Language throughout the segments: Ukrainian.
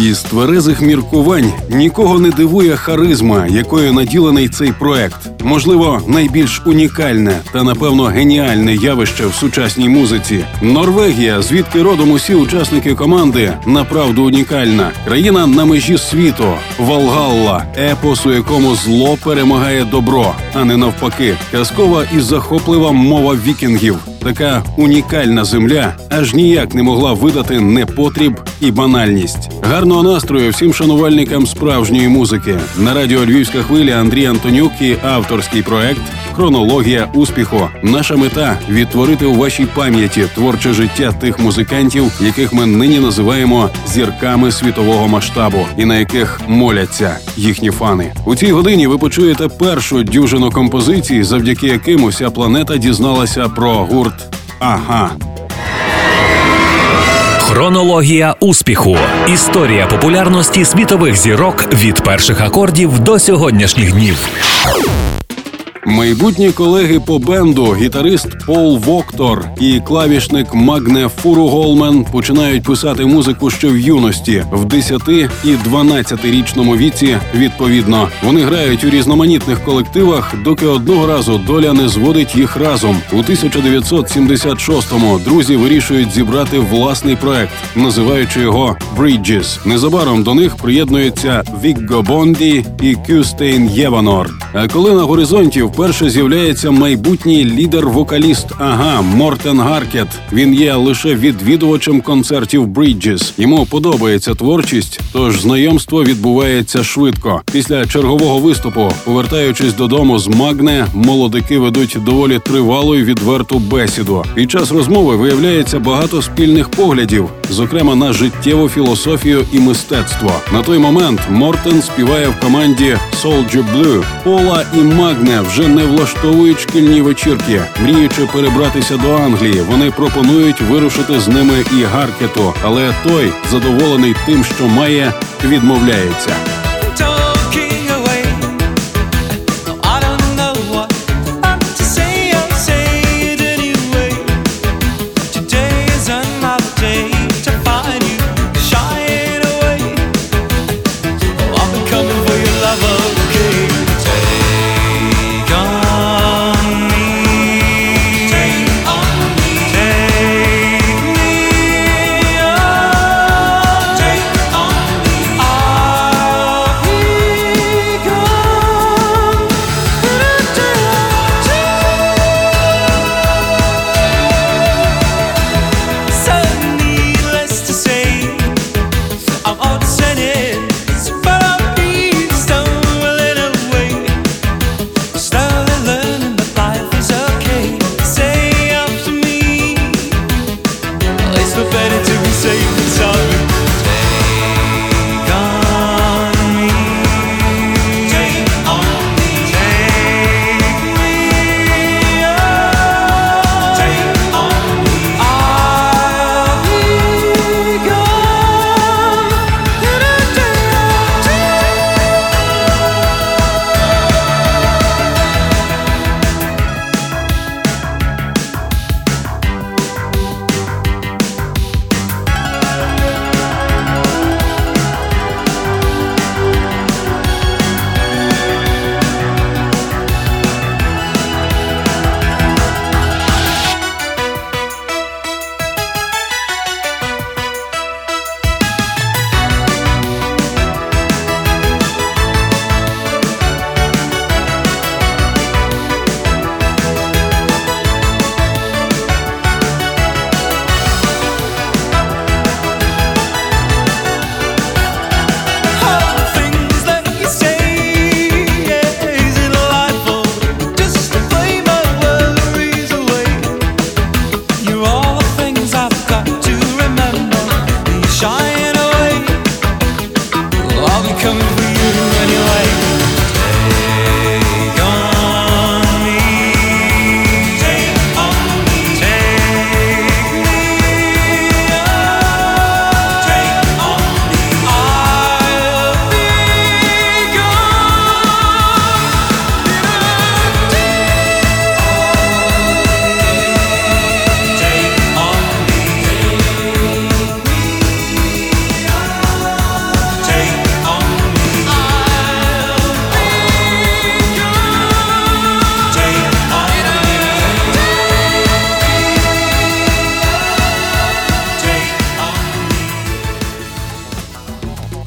Із тверезих міркувань нікого не дивує харизма, якою наділений цей проект. Можливо, найбільш унікальне та, напевно, геніальне явище в сучасній музиці. Норвегія, звідки родом усі учасники команди, направду унікальна. Країна на межі світу, Валгалла, епос, у якому зло перемагає добро, а не навпаки. Казкова і захоплива мова вікінгів. Така унікальна земля аж ніяк не могла видати непотріб і банальність. Гарного настрою всім шанувальникам справжньої музики. На радіо «Львівська хвиля» Андрій Антонюк і авторський проект «Хронологія успіху». Наша мета – відтворити у вашій пам'яті творче життя тих музикантів, яких ми нині називаємо зірками світового масштабу і на яких моляться їхні фани. У цій годині ви почуєте першу дюжину композицій, завдяки яким уся планета дізналася про гурт «Ага». Хронологія успіху. Історія популярності світових зірок від перших акордів до сьогоднішніх днів. Майбутні колеги по бенду, гітарист Пол Воктар і клавішник Магне Фуруголмен починають писати музику ще в юності, в 10- і 12-річному віці відповідно. Вони грають у різноманітних колективах, доки одного разу доля не зводить їх разом. У 1976-му друзі вирішують зібрати власний проект, називаючи його «Бріджес». Незабаром до них приєднуються Вігго Бонді і Кюстейн Єванор. А коли на горизонті вперше з'являється майбутній лідер-вокаліст «Ага» Мортен Гаркет. Він є лише відвідувачем концертів «Бріджес». Йому подобається творчість, тож знайомство відбувається швидко. Після чергового виступу, повертаючись додому з Магне, молодики ведуть доволі тривалу й відверту бесіду. Під час розмови виявляється багато спільних поглядів, зокрема на життєву філософію і мистецтво. На той момент Мортен співає в команді «Soldier Blue». Пола і Магне вже не влаштовують шкільні вечірки. Мріючи перебратися до Англії, вони пропонують вирушити з ними і Гаркету. Але той, задоволений тим, що має, відмовляється.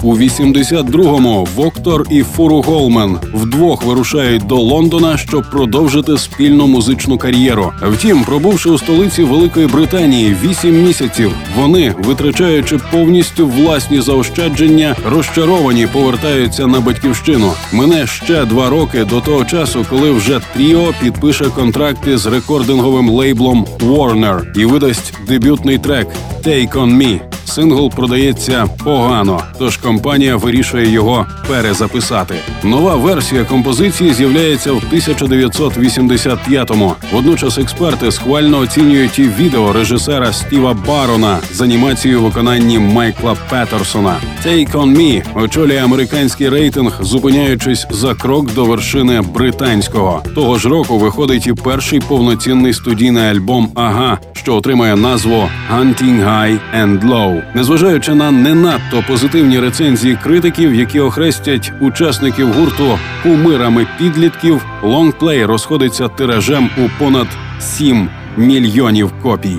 У 82-му Воктар і Фуруголмен вдвох вирушають до Лондона, щоб продовжити спільну музичну кар'єру. Втім, пробувши у столиці Великої Британії 8 місяців, вони, витрачаючи повністю власні заощадження, розчаровані повертаються на батьківщину. Мине ще 2 роки до того часу, коли вже тріо підпише контракти з рекординговим лейблом Warner і видасть дебютний трек «Take on me». Сингл продається погано, тож компанія вирішує його перезаписати. Нова версія композиції з'являється в 1985-му. Водночас експерти схвально оцінюють і відео режисера Стіва Барона з анімацією виконанні Майкла Петерсона. «Take on me» очолює американський рейтинг, зупиняючись за крок до вершини британського. Того ж року виходить і перший повноцінний студійний альбом «Ага», що отримає назву «Hunting High and Low». Незважаючи на не надто позитивні рецензії критиків, які охрестять учасників гурту кумирами підлітків, лонгплей розходиться тиражем у понад 7 мільйонів копій.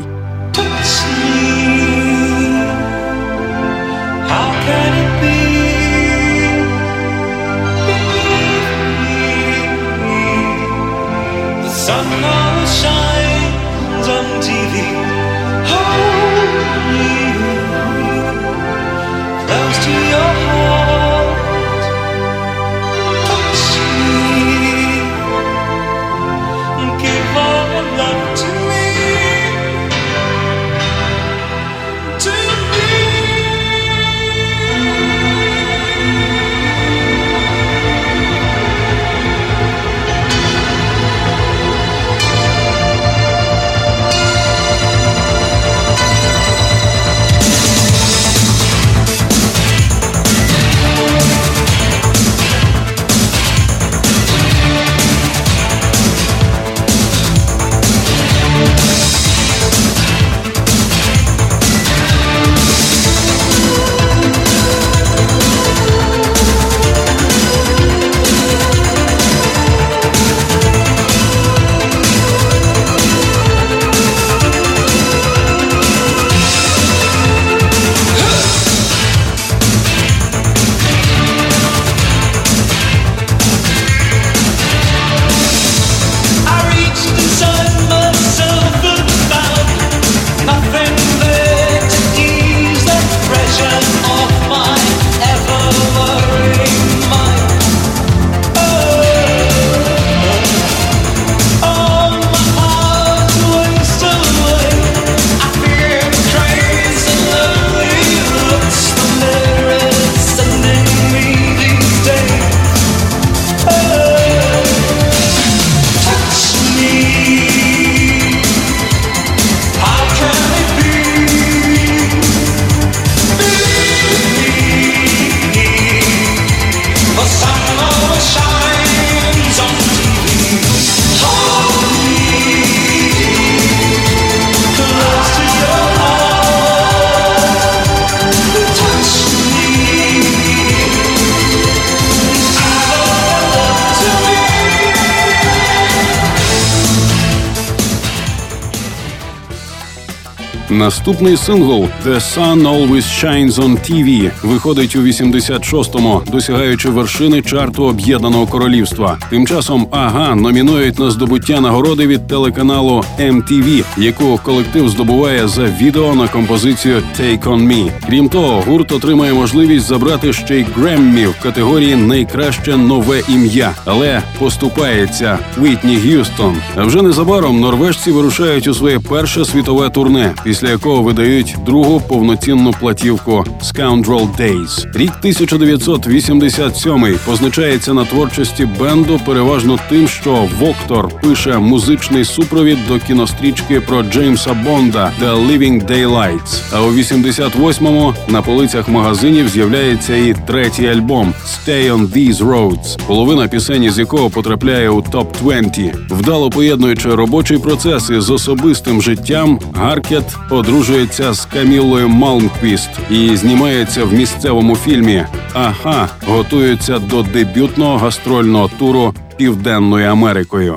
Наступний сингл «The Sun Always Shines on TV» виходить у 86-му, досягаючи вершини чарту Об'єднаного Королівства. Тим часом «Ага» номінують на здобуття нагороди від телеканалу MTV, яку колектив здобуває за відео на композицію «Take on me». Крім того, гурт отримає можливість забрати ще й Греммі в категорії «Найкраще нове ім'я», але поступається Уітні Г'юстон. Вже незабаром норвежці вирушають у своє перше світове турне, після якого видають другу повноцінну платівку «Scoundrel Days». Рік 1987 позначається на творчості бенду переважно тим, що Воктар пише музичний супровід до кінострічки про Джеймса Бонда «The Living Daylights». А у 88-му на полицях магазинів з'являється і третій альбом «Stay on these roads», половина пісень із якого потрапляє у топ-20. Вдало поєднуючи робочий процес із особистим життям, Гаркет одружується з Камілою Мальмквіст і знімається в місцевому фільмі «Ага», готується до дебютного гастрольного туру Південною Америкою.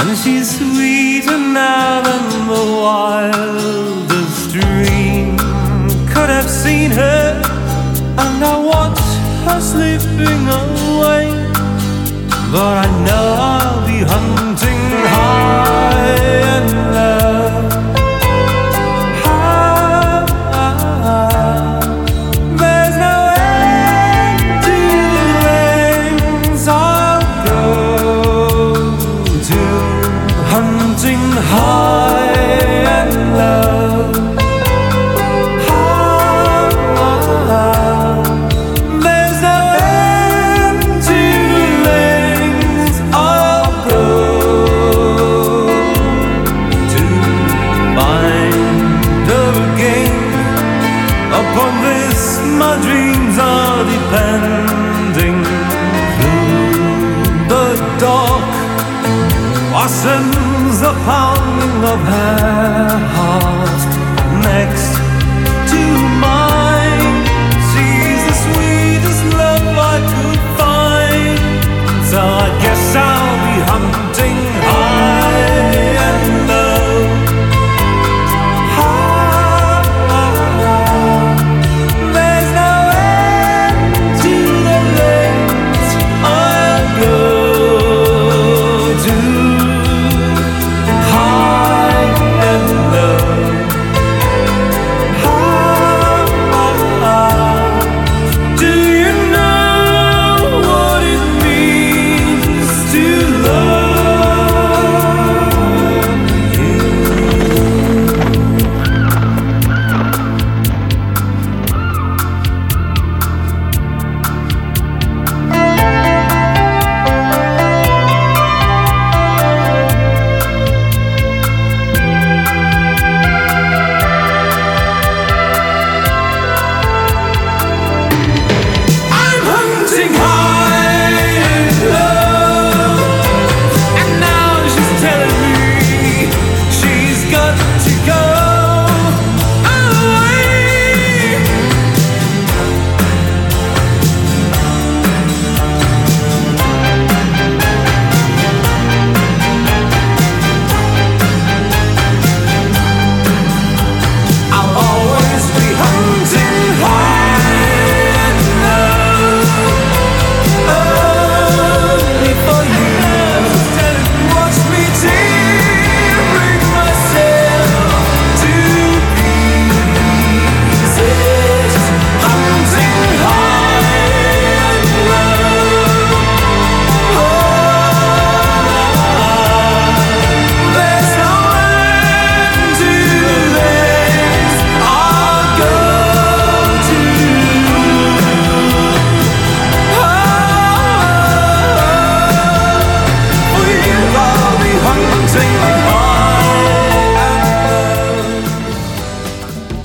And she's sweeter now than the wildest dream could have seen her. And I watch her slipping away, but I know I'll be hunting high and low. The pounding of her heart next to mine. She's the sweetest love I could find. So I guess I'll be hunting high and low.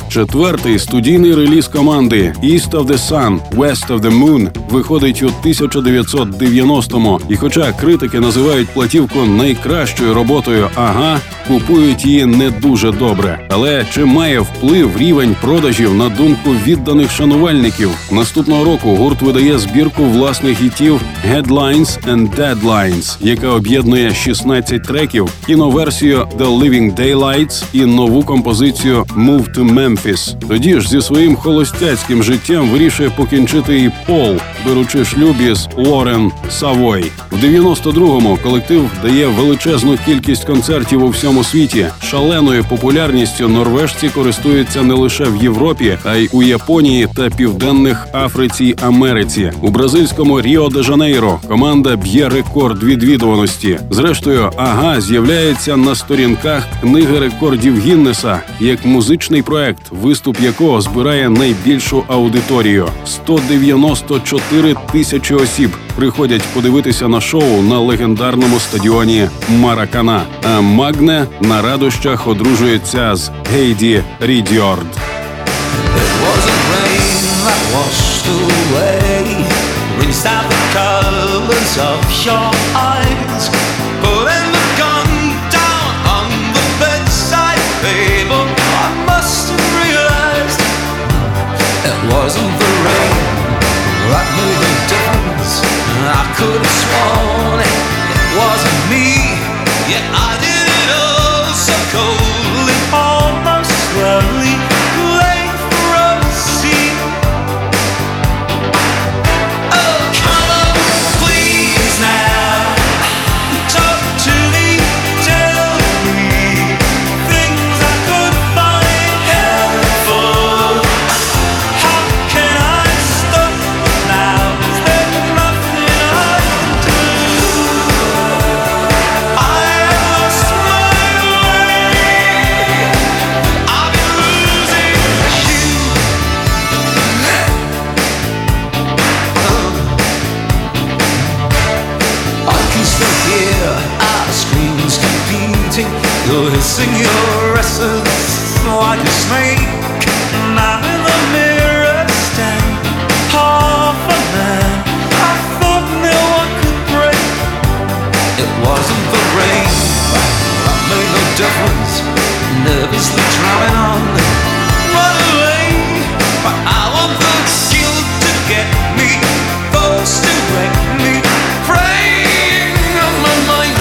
Четвертий студійний реліз команди «East of the Sun, West of the Moon» виходить у 1990-му. І хоча критики називають платівку найкращою роботою «Ага», купують її не дуже добре. Але чи має вплив рівень продажів на думку відданих шанувальників? Наступного року гурт видає збірку власних хітів «Headlines and Deadlines», яка об'єднує 16 треків, кіноверсію «The Living Daylights» і нову композицію «Move to Memphis». Тоді ж зі своїм холостяцьким життям вирішує покінчити і Пол, беручи шлюб із Лорен Савой. В 92-му колектив дає величезну кількість концертів у всьому світі. Шаленою популярністю норвежці користуються не лише в Європі, а й у Японії та Південних Африці й Америці. У бразильському Ріо-де-Жанейро команда б'є рекорд відвідуваності. Зрештою, «Ага» з'являється на сторінках книги рекордів Гіннеса як музичний проект, виступ якого збирає найбільшу аудиторію – 194 тисячі осіб приходять подивитися на шоу на легендарному стадіоні Маракана. А Магне на радощах одружується з Гейді Рідьорд. That made a difference. I could have sworn it wasn't me. missing your essence like a snake. And I'm in the mirror stand, half a man I thought no one could break. It wasn't the rain, that made no difference. Nervously driving on, run away, but I want the guilt to get me, forced to wreck me, preying on my mind.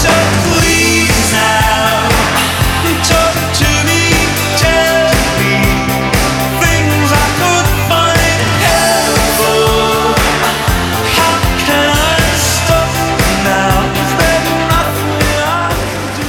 So please now, talk to me, tell me things I could find helpful. How can I stop now? There's nothing I can do.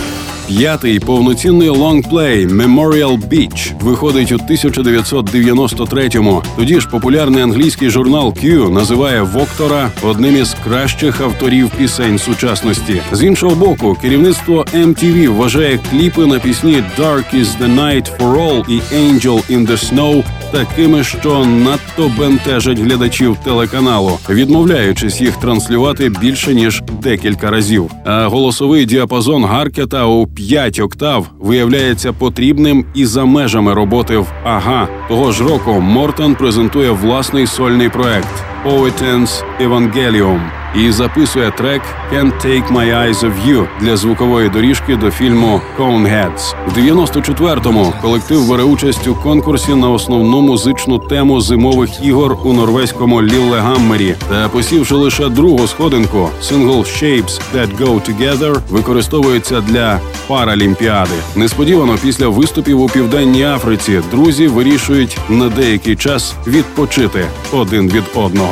П'ятий повноцінний лонгплей «Memorial Beach» виходить у 1993-му. Тоді ж популярний англійський журнал Q називає Воктора одним із кращих авторів пісень сучасності. З іншого боку, керівництво MTV вважає кліпи на пісні «Dark is the night for all» і «Angel in the snow» такими, що надто бентежать глядачів телеканалу, відмовляючись їх транслювати більше, ніж декілька разів. А голосовий діапазон Гаркета у 5 октав виявляється потрібним і за межами роботи в «Ага». Того ж року Мортен презентує власний сольний проект «Poetans Evangelium» і записує трек «Can't Take My Eyes Off You» для звукової доріжки до фільму «Coneheads». В 94-му колектив бере участь у конкурсі на основну музичну тему зимових ігор у норвезькому Ліллегаммері. Та посівши лише другу сходинку, сингл «Shapes That Go Together» використовується для Паралімпіади. Несподівано після виступів у Південній Африці друзі вирішують на деякий час відпочити один від одного.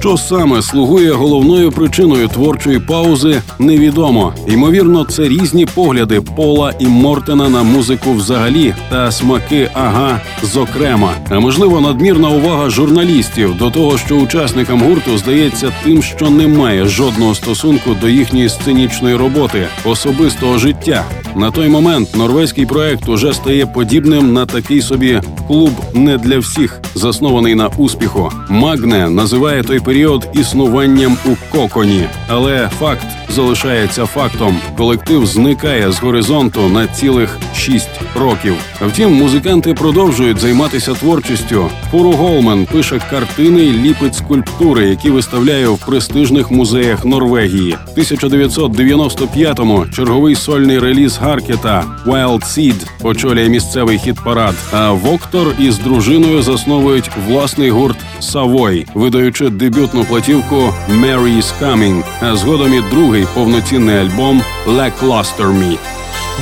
Що саме слугує головною причиною творчої паузи, невідомо. Ймовірно, це різні погляди Пола і Мортена на музику взагалі та смаки Ага зокрема. А можливо, надмірна увага журналістів до того, що учасникам гурту здається тим, що не має жодного стосунку до їхньої сценічної роботи, особистого життя. На той момент норвезький проект уже стає подібним на такий собі клуб не для всіх, заснований на успіху. Магне називає той період існуванням у коконі. Але факт залишається фактом. Колектив зникає з горизонту на цілих 6 років. Втім, музиканти продовжують займатися творчістю. Фуруголмен пише картини і ліпить скульптури, які виставляє в престижних музеях Норвегії. В 1995-му черговий сольний реліз Гаркета «Wild Seed» очолює місцевий хіт-парад, а Воктар із дружиною засновують власний гурт «Савой», видаючи дебютну платівку «Mary's Coming», а згодом і другий повноцінний альбом «Lackluster Me».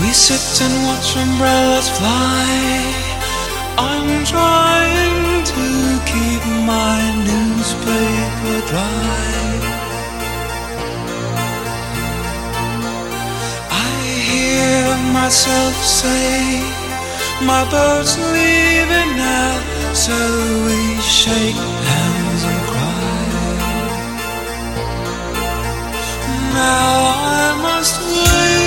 We sit and watch umbrellas fly. I'm trying to keep my newspaper dry. I hear myself say, my bird's leaving now, so we shake hands and cry. Now I must wait.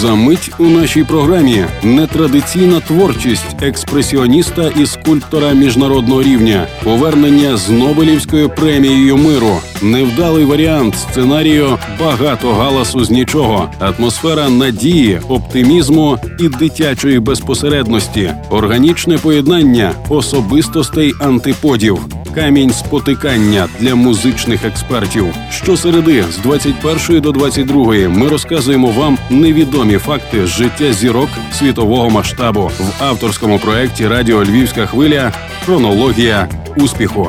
Замить у нашій програмі нетрадиційна творчість експресіоніста і скульптора міжнародного рівня, повернення з Нобелівською премією миру, невдалий варіант сценарію «Багато галасу з нічого», атмосфера надії, оптимізму і дитячої безпосередності, органічне поєднання особистостей антиподів. Камінь спотикання для музичних експертів. Щосереди з 21 до 22 ми розказуємо вам невідомі факти з життя зірок світового масштабу в авторському проєкті радіо «Львівська хвиля» «Хронологія успіху».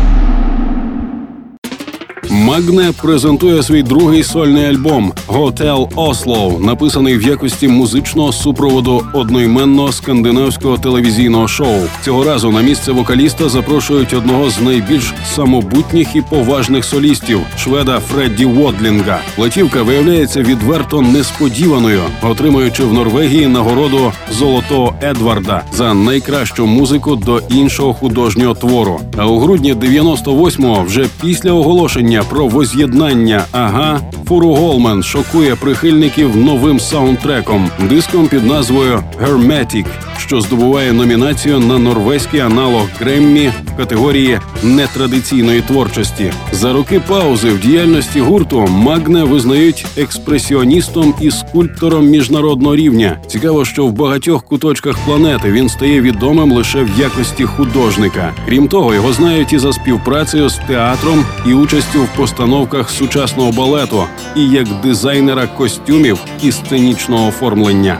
Магне презентує свій другий сольний альбом «Hotel Oslo», написаний в якості музичного супроводу одноіменного скандинавського телевізійного шоу. Цього разу на місце вокаліста запрошують одного з найбільш самобутніх і поважних солістів – шведа Фредді Водлінга. Платівка виявляється відверто несподіваною, отримуючи в Норвегії нагороду «Золотого Едварда» за найкращу музику до іншого художнього твору. А у грудні 98-го, вже після оголошення про воз'єднання Ага, Фуруголмен шокує прихильників новим саундтреком – диском під назвою «Hermetic», що здобуває номінацію на норвезький аналог Греммі в категорії нетрадиційної творчості. За роки паузи в діяльності гурту Магне визнають експресіоністом і скульптором міжнародного рівня. Цікаво, що в багатьох куточках планети він стає відомим лише в якості художника. Крім того, його знають і за співпрацею з театром і участю в постановках сучасного балету і як дизайнера костюмів і сценічного оформлення.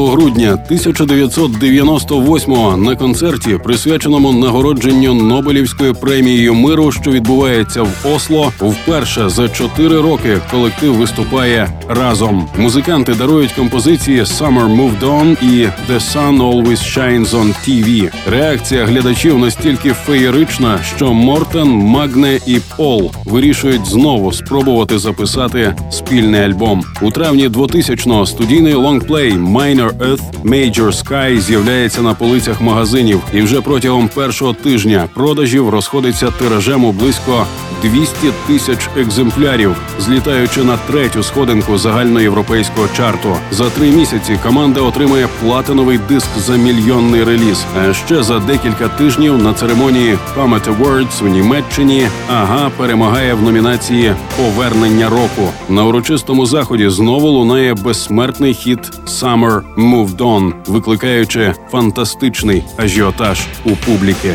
Грудня 1998-го на концерті, присвяченому нагородженню Нобелівською премією миру, що відбувається в Осло, вперше за 4 роки колектив виступає разом. Музиканти дарують композиції «Summer Moved On» і «The Sun Always Shines on TV». Реакція глядачів настільки феєрична, що Мортен, Магне і Пол вирішують знову спробувати записати спільний альбом. У травні 2000-го студійний лонгплей «Minor Earth, Major Sky» з'являється на полицях магазинів, і вже протягом першого тижня продажів розходиться тиражем у близько 200 000 екземплярів, злітаючи на 3-ю сходинку загальноєвропейського чарту. За 3 місяці команда отримає платиновий диск за мільйонний реліз. А ще за декілька тижнів на церемонії Comet Awards у Німеччині Ага перемагає в номінації «Повернення року». На урочистому заході знову лунає безсмертний хіт «Summer Moved On», викликаючи фантастичний ажіотаж у публіки.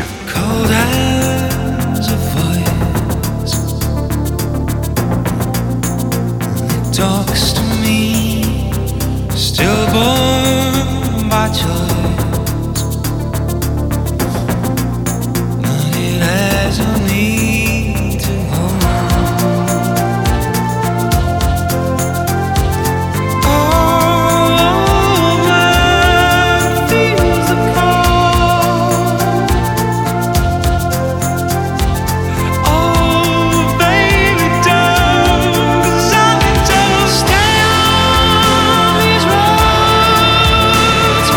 Talks to me, still born by choice, but it has no need to hold on. All my feels are cold. Oh, baby, don't, 'cause I can tell. Stay on these roads.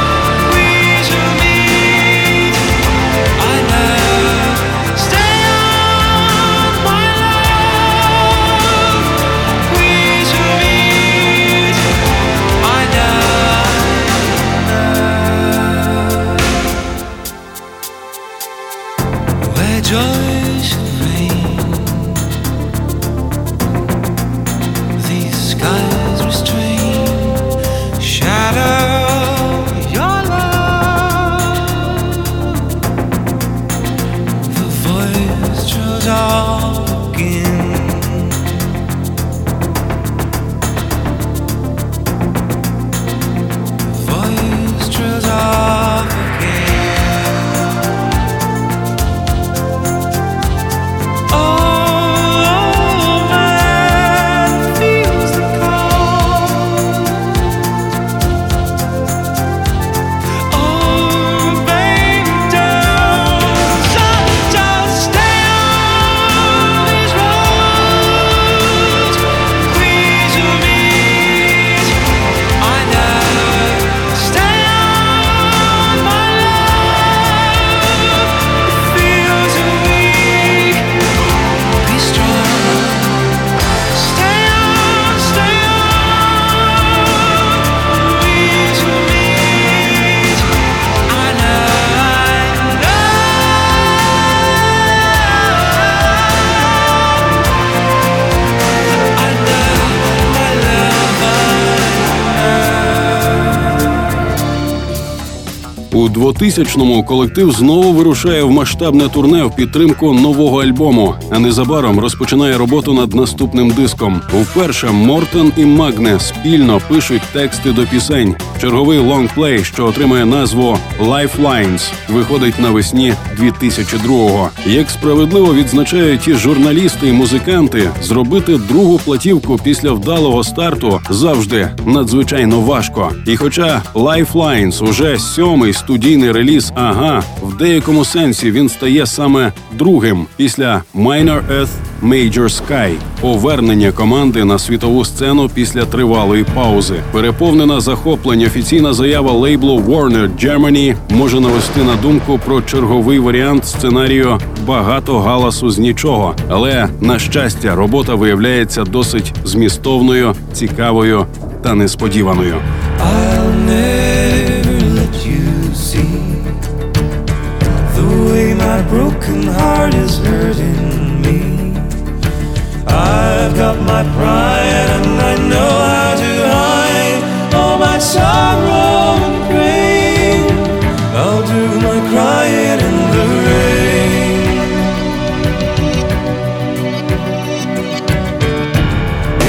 У 2000-му колектив знову вирушає в масштабне турне в підтримку нового альбому, а незабаром розпочинає роботу над наступним диском. Вперше Мортен і Магне спільно пишуть тексти до пісень. Черговий лонгплей, що отримає назву «Lifelines», виходить навесні 2002-го. Як справедливо відзначають і журналісти, і музиканти, зробити другу платівку після вдалого старту завжди надзвичайно важко. І хоча «Lifelines» уже 7-й студійний реліз «Ага», в деякому сенсі він стає саме другим після «Minor Earth, Major Sky» – повернення команди на світову сцену після тривалої паузи. Переповнена захоплення офіційна заява лейблу Warner Germany може навести на думку про черговий варіант сценарію «Багато галасу з нічого». Але, на щастя, робота виявляється досить змістовною, цікавою та несподіваною. I've got my pride and I know how to hide all my sorrow and pain. I'll do my crying in the rain.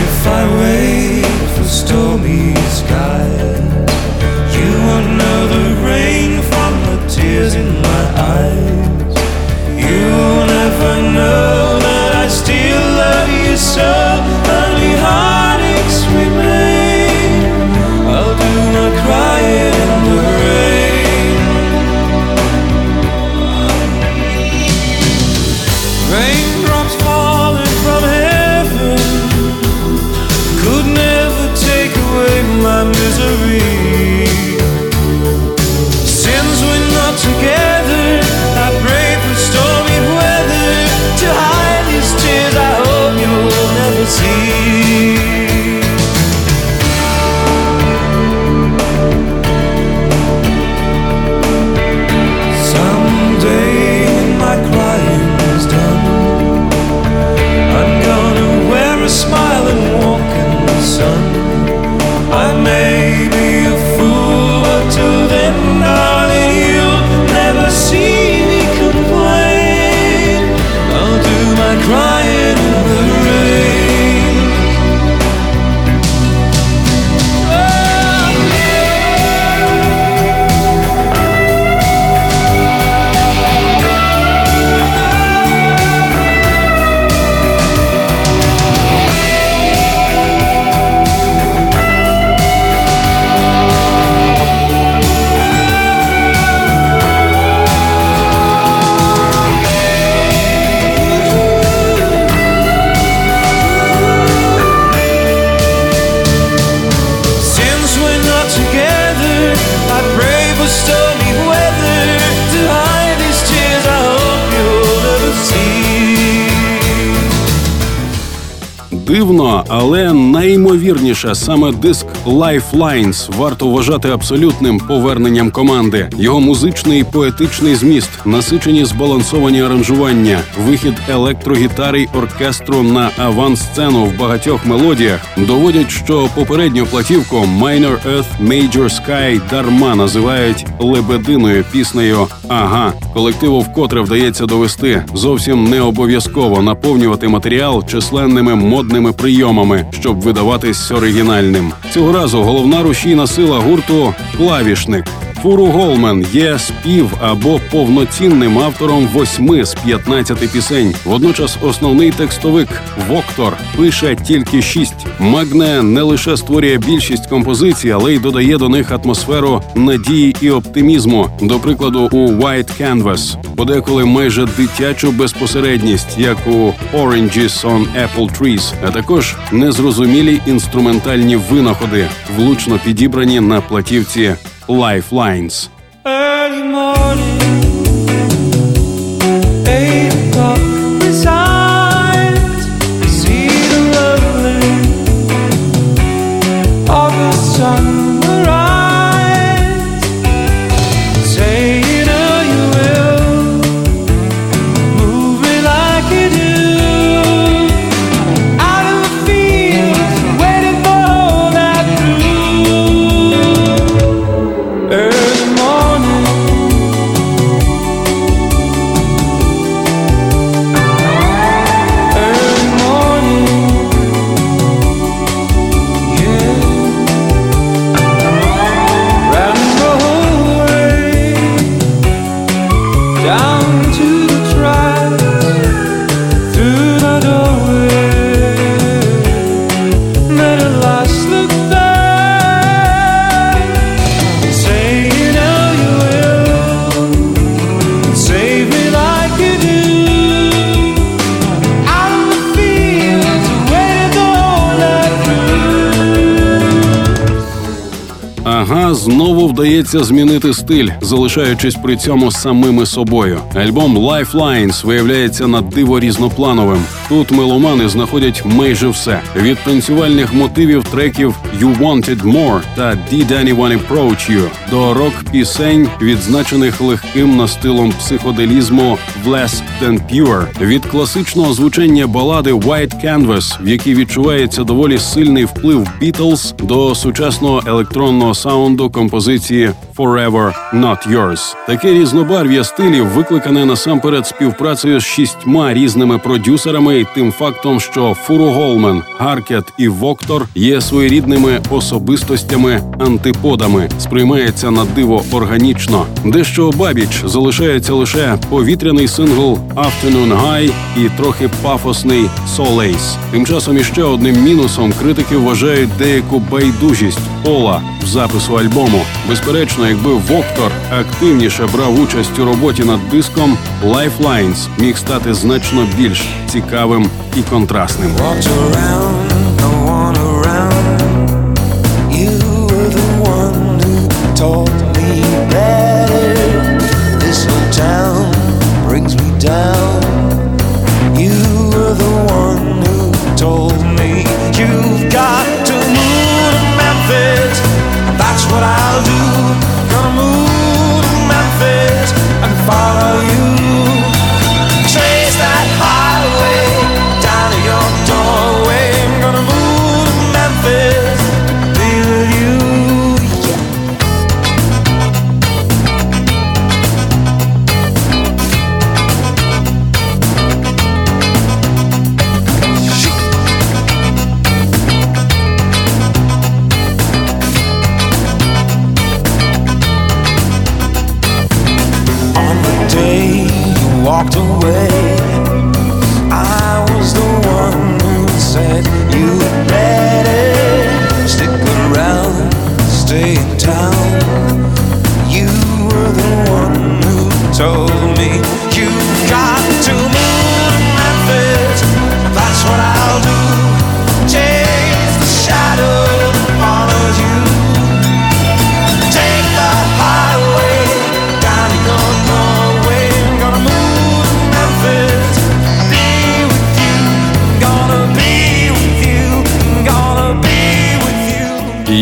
If I wait for stormy skies, you will know the rain from the tears in my eyes. You'll never know that I still love you. So only heartaches remain. I'll do my crying in the rain. Raindrops falling from heaven could never take away my misery. Since we're not together, I pray for stormy weather to hide these tears I hold. You'll never see. Someday when my crying is done, I'm gonna wear a smile and walk in the sun. I may be a fool, but till then, darling, you'll never see me complain. I'll do my crying in the дивно, але найімовірніше саме диск «Lifelines» варто вважати абсолютним поверненням команди. Його музичний і поетичний зміст, насичені збалансовані аранжування, вихід електрогітари й оркестру на авансцену в багатьох мелодіях доводять, що попередню платівку «Minor Earth, Major Sky» дарма називають «лебединою піснею Ага». Колективу вкотре вдається довести, зовсім не обов'язково наповнювати матеріал численними модними прийомами, щоб видаватись оригінальним. Цього разу головна рушійна сила гурту – клавішник. Фуруголмен є спів- або повноцінним автором 8 з 15 пісень. Водночас основний текстовик Воктар пише тільки 6. Магне не лише створює більшість композицій, але й додає до них атмосферу надії і оптимізму, до прикладу у White Canvas. Подеколи майже дитячу безпосередність, як у Oranges on Apple Trees, а також незрозумілі інструментальні винаходи, влучно підібрані на платівці Lifelines. Early morning, 8 o'clock, the signs see the lovely August sunrise. Say it or you will, move it like you do. Out of the fields, waiting for that blue. Early morning знову вдається змінити стиль, залишаючись при цьому самими собою. Альбом Lifelines виявляється на диво різноплановим. Тут меломани знаходять майже все. Від танцювальних мотивів треків You Wanted More та Did Anyone Approach You до рок-пісень, відзначених легким настилом психоделізму Less Than Pure. Від класичного звучання балади White Canvas, в якій відчувається доволі сильний вплив Beatles, до сучасного електронного саунду композиції Forever Not Yours. Таке різнобарв'я стилів викликане насамперед співпрацею з 6 різними продюсерами і тим фактом, що Фуруголмен, Гаркет і Воктар є своєрідними особистостями-антиподами, сприймається на диво органічно. Дещо обабіч залишається лише повітряний сингл Afternoon High і трохи пафосний Solace. Тим часом іще одним мінусом критики вважають деяку байдужість Пола в запису альбому. Безперечно, якби Воктар активніше брав участь у роботі над диском, Lifelines міг стати значно більш цікавим і контрастним.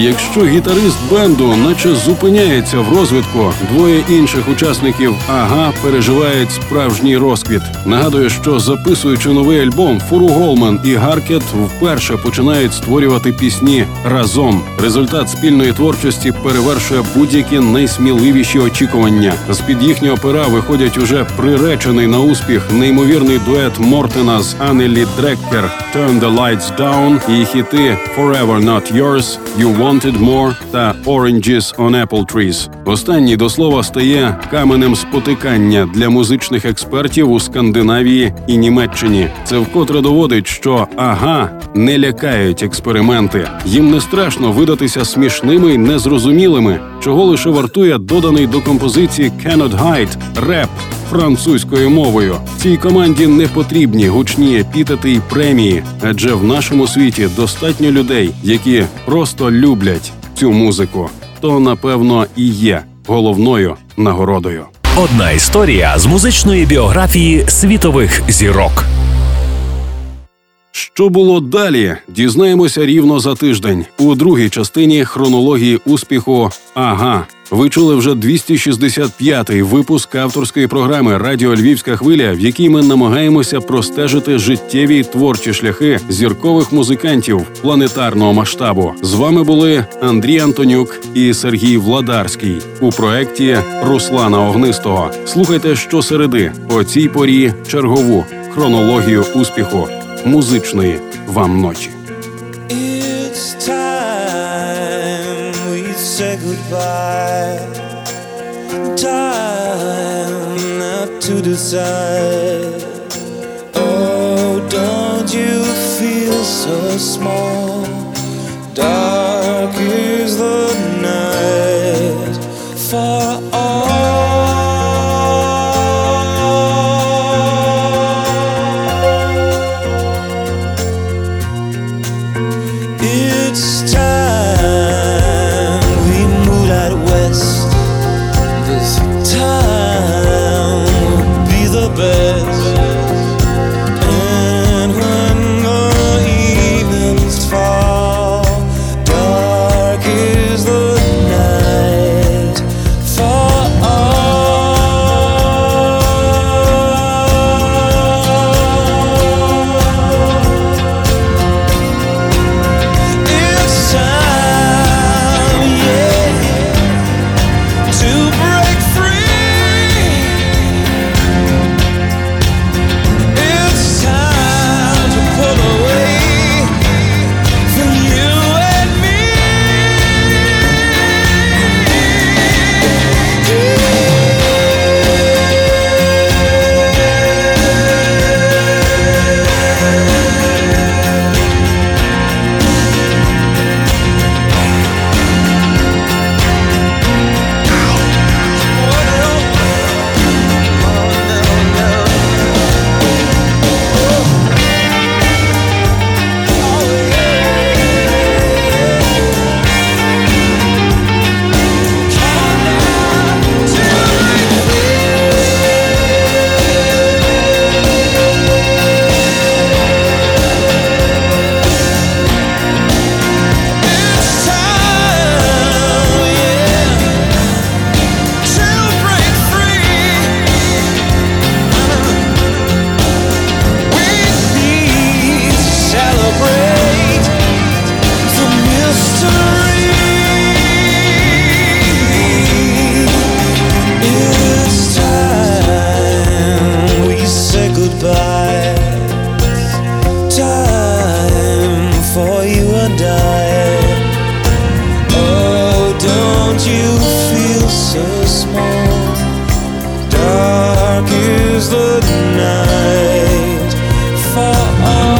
Якщо гітарист бенду наче зупиняється в розвитку, двоє інших учасників «Ага» переживають справжній розквіт. Нагадую, що записуючи новий альбом, Фуруголмен і Гаркет вперше починають створювати пісні разом. Результат спільної творчості перевершує будь-які найсміливіші очікування. З-під їхнього пера виходять уже приречений на успіх неймовірний дует Мортена з Аннелі Дреккер «Turn the Lights Down» і хіти «Forever Not Yours», «You Wanted More» та «Oranges on Apple Trees». Останній, до слова, стає каменем спотикання для музичних експертів у Скандинавії і Німеччині. Це вкотре доводить, що «Ага» не лякають експерименти. Їм не страшно видатися смішними й незрозумілими, чого лише вартує доданий до композиції «Cannot Hide» реп французькою мовою. Цій команді не потрібні гучні епітети і премії, адже в нашому світі достатньо людей, які просто люблять цю музику. То, напевно, і є головною нагородою. Одна історія з музичної біографії світових зірок. Що було далі, дізнаємося рівно за тиждень у другій частині хронології успіху «Ага». Ви чули вже 265-й випуск авторської програми «Радіо Львівська хвиля», в якій ми намагаємося простежити життєві й творчі шляхи зіркових музикантів планетарного масштабу. З вами були Андрій Антонюк і Сергій Владарський у проєкті Руслана Огнистого. Слухайте щосереди о цій порі чергову хронологію успіху. Музичної вам ночі. It's time we say goodbye. Time not to decide. Oh, don't you feel so small? Dark is the night for all. It's time we moved out. is the night for all.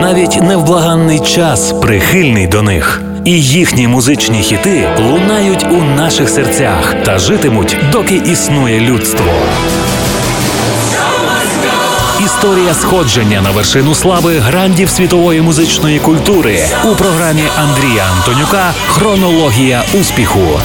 Навіть невблаганний час прихильний до них. І їхні музичні хіти лунають у наших серцях та житимуть, доки існує людство. Історія сходження на вершину слави грандів світової музичної культури у програмі Андрія Антонюка «Хронологія успіху».